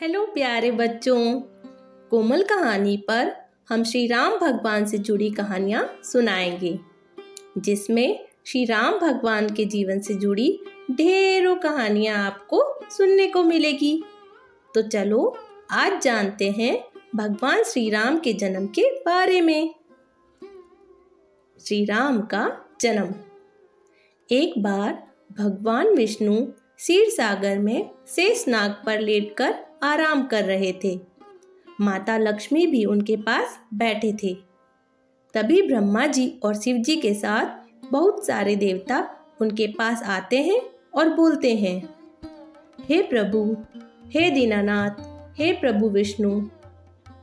Hello प्यारे बच्चों, कोमल कहानी पर हम श्री राम भगवान से जुड़ी कहानियाँ सुनाएंगे, जिसमें श्री राम भगवान के जीवन से जुड़ी ढेरों कहानियाँ आपको सुनने को मिलेगी। तो चलो आज जानते हैं भगवान श्री राम के जन्म के बारे में। श्री राम का जन्म। एक बार भगवान विष्णु क्षीर सागर में शेष नाग पर लेटकर आराम कर रहे थे। माता लक्ष्मी भी उनके पास बैठे थे। तभी ब्रह्मा जी और शिव जी के साथ बहुत सारे देवता उनके पास आते हैं और बोलते हैं, हे प्रभु, हे दीनानाथ, हे प्रभु विष्णु,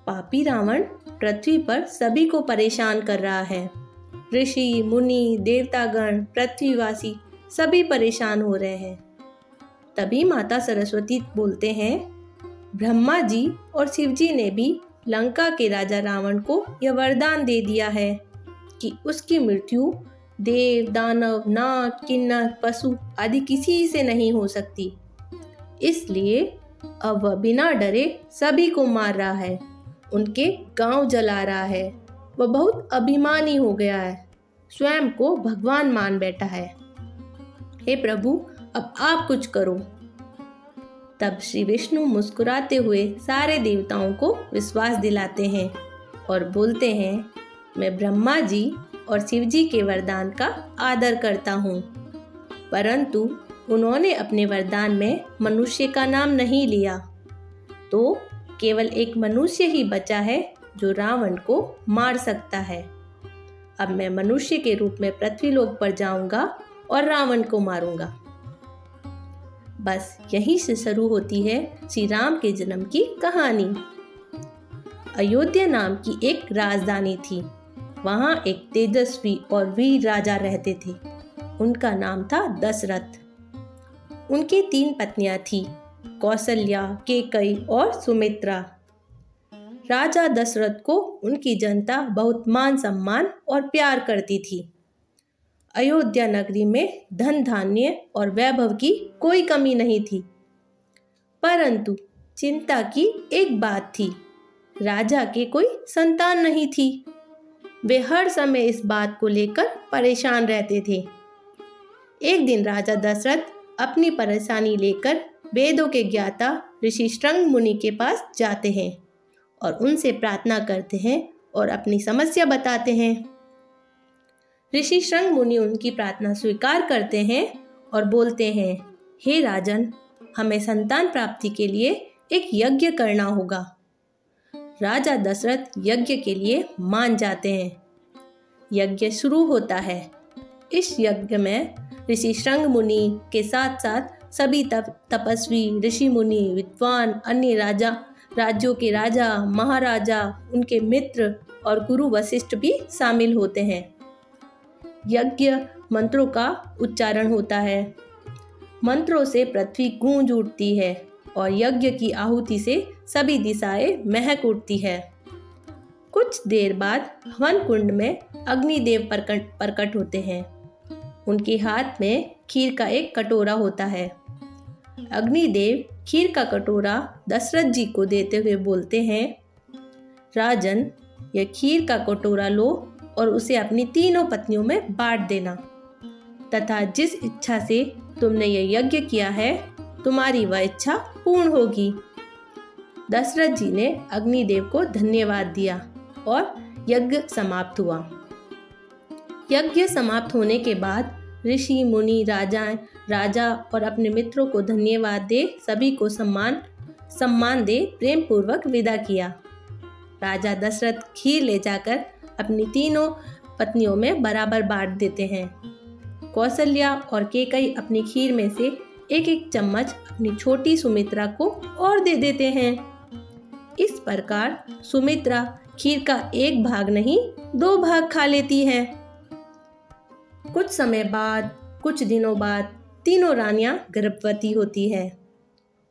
पापी रावण पृथ्वी पर सभी को परेशान कर रहा है। ऋषि, मुनि, देवतागण, पृथ्वीवासी सभी परेशान हो रहे हैं। तभी माता सरस्वती बोलते हैं, ब्रह्मा जी और शिव जी ने भी लंका के राजा रावण को यह वरदान दे दिया है कि उसकी मृत्यु देव, दानव, नाग, किन्नर, पशु आदि किसी से नहीं हो सकती। इसलिए अब वह बिना डरे सभी को मार रहा है, उनके गांव जला रहा है। वह बहुत अभिमानी हो गया है, स्वयं को भगवान मान बैठा है। हे प्रभु, अब आप कुछ करो। तब श्री विष्णु मुस्कुराते हुए सारे देवताओं को विश्वास दिलाते हैं और बोलते हैं, मैं ब्रह्मा जी और शिव जी के वरदान का आदर करता हूँ, परंतु उन्होंने अपने वरदान में मनुष्य का नाम नहीं लिया, तो केवल एक मनुष्य ही बचा है जो रावण को मार सकता है। अब मैं मनुष्य के रूप में पृथ्वीलोक पर जाऊँगा और रावण को मारूँगा। बस यहीं से शुरू होती है श्री राम के जन्म की कहानी। अयोध्या नाम की एक राजधानी थी। वहाँ एक तेजस्वी और वीर राजा रहते थे। उनका नाम था दशरथ। उनकी 3 पत्नियाँ थीं, कौशल्या, कैकेयी और सुमित्रा। राजा दशरथ को उनकी जनता बहुत मान सम्मान और प्यार करती थी। अयोध्या नगरी में धन, धान्य और वैभव की कोई कमी नहीं थी, परंतु चिंता की एक बात थी, राजा के कोई संतान नहीं थी। वे हर समय इस बात को लेकर परेशान रहते थे। एक दिन राजा दशरथ अपनी परेशानी लेकर वेदों के ज्ञाता ऋषि श्रृंग मुनि के पास जाते हैं और उनसे प्रार्थना करते हैं और अपनी समस्या बताते हैं। ऋषि श्रृंग मुनि उनकी प्रार्थना स्वीकार करते हैं और बोलते हैं, हे राजन, हमें संतान प्राप्ति के लिए एक यज्ञ करना होगा। राजा दशरथ यज्ञ के लिए मान जाते हैं। यज्ञ शुरू होता है। इस यज्ञ में ऋषि श्रृंग मुनि के साथ साथ सभी तपस्वी, ऋषि मुनि, विद्वान, अन्य राज्यों के राजा, महाराजा, उनके मित्र और गुरु वशिष्ठ भी शामिल होते हैं। यज्ञ मंत्रों का उच्चारण होता है। मंत्रों से पृथ्वी गूंज उठती है और यज्ञ की आहुति से सभी दिशाएं महक उठती है। कुछ देर बाद हवन कुंड में अग्निदेव प्रकट होते हैं। उनके हाथ में खीर का एक कटोरा होता है। अग्निदेव खीर का कटोरा दशरथ जी को देते हुए बोलते हैं, राजन, यह खीर का कटोरा लो और उसे अपनी 3 पत्नियों में बांट देना, तथा जिस इच्छा से तुमने यह यज्ञ किया है तुम्हारी वह इच्छा पूर्ण होगी। दशरथ जी ने अग्निदेव को धन्यवाद दिया और यज्ञ समाप्त हुआ। यज्ञ समाप्त होने के बाद ऋषि मुनि, राजा और अपने मित्रों को धन्यवाद दे सभी को सम्मान दे प्रेम पूर्वक विदा किया। राजा दशरथ खीर ले जाकर अपनी 3 पत्नियों में बराबर बांट देते हैं। कौशल्या और कैकेयी अपनी खीर में से एक चम्मच अपनी छोटी सुमित्रा को और दे देते हैं। इस प्रकार सुमित्रा खीर का एक भाग नहीं 2 भाग खा लेती है। कुछ दिनों बाद 3 रानियां गर्भवती होती है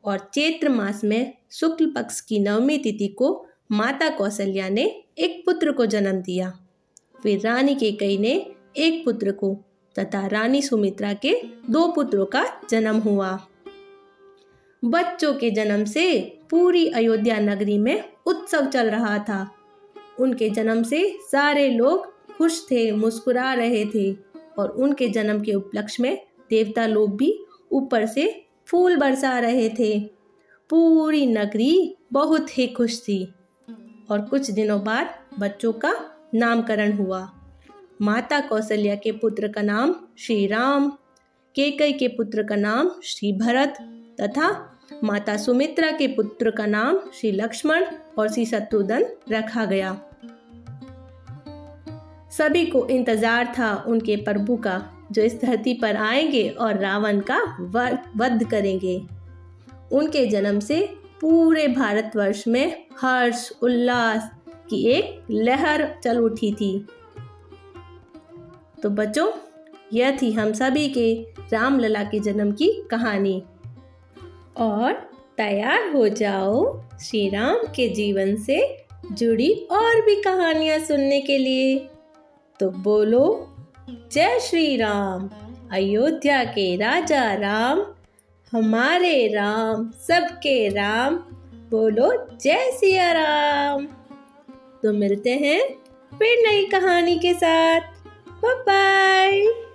और चैत्र मास में शुक्ल पक्ष की 9वीं तिथि को माता कौशल्या ने एक पुत्र को जन्म दिया। फिर रानी कैकेयी ने एक पुत्र को तथा रानी सुमित्रा के 2 पुत्रों का जन्म हुआ। बच्चों के जन्म से पूरी अयोध्या नगरी में उत्सव चल रहा था। उनके जन्म से सारे लोग खुश थे, मुस्कुरा रहे थे और उनके जन्म के उपलक्ष्य में देवता लोग भी ऊपर से फूल बरसा रहे थे। पूरी नगरी बहुत ही खुश थी। और कुछ दिनों बाद बच्चों का नामकरण हुआ। माता कौशल्या के पुत्र का नाम श्री राम, कैकेयी के पुत्र का नाम श्री भरत तथा माता सुमित्रा के पुत्र का नाम श्री लक्ष्मण और श्री शत्रुघ्न रखा गया। सभी को इंतजार था उनके प्रभु का, जो इस धरती पर आएंगे और रावण का वध करेंगे। उनके जन्म से पूरे भारतवर्ष में हर्ष उल्लास की एक लहर चल उठी थी। तो बच्चों, यह थी हम सभी के रामलला के जन्म की कहानी। और तैयार हो जाओ श्री राम के जीवन से जुड़ी और भी कहानियां सुनने के लिए। तो बोलो जय श्री राम, अयोध्या के राजा राम, हमारे राम, सबके राम, बोलो जय सिया राम। तो मिलते हैं फिर नई कहानी के साथ। Bye bye.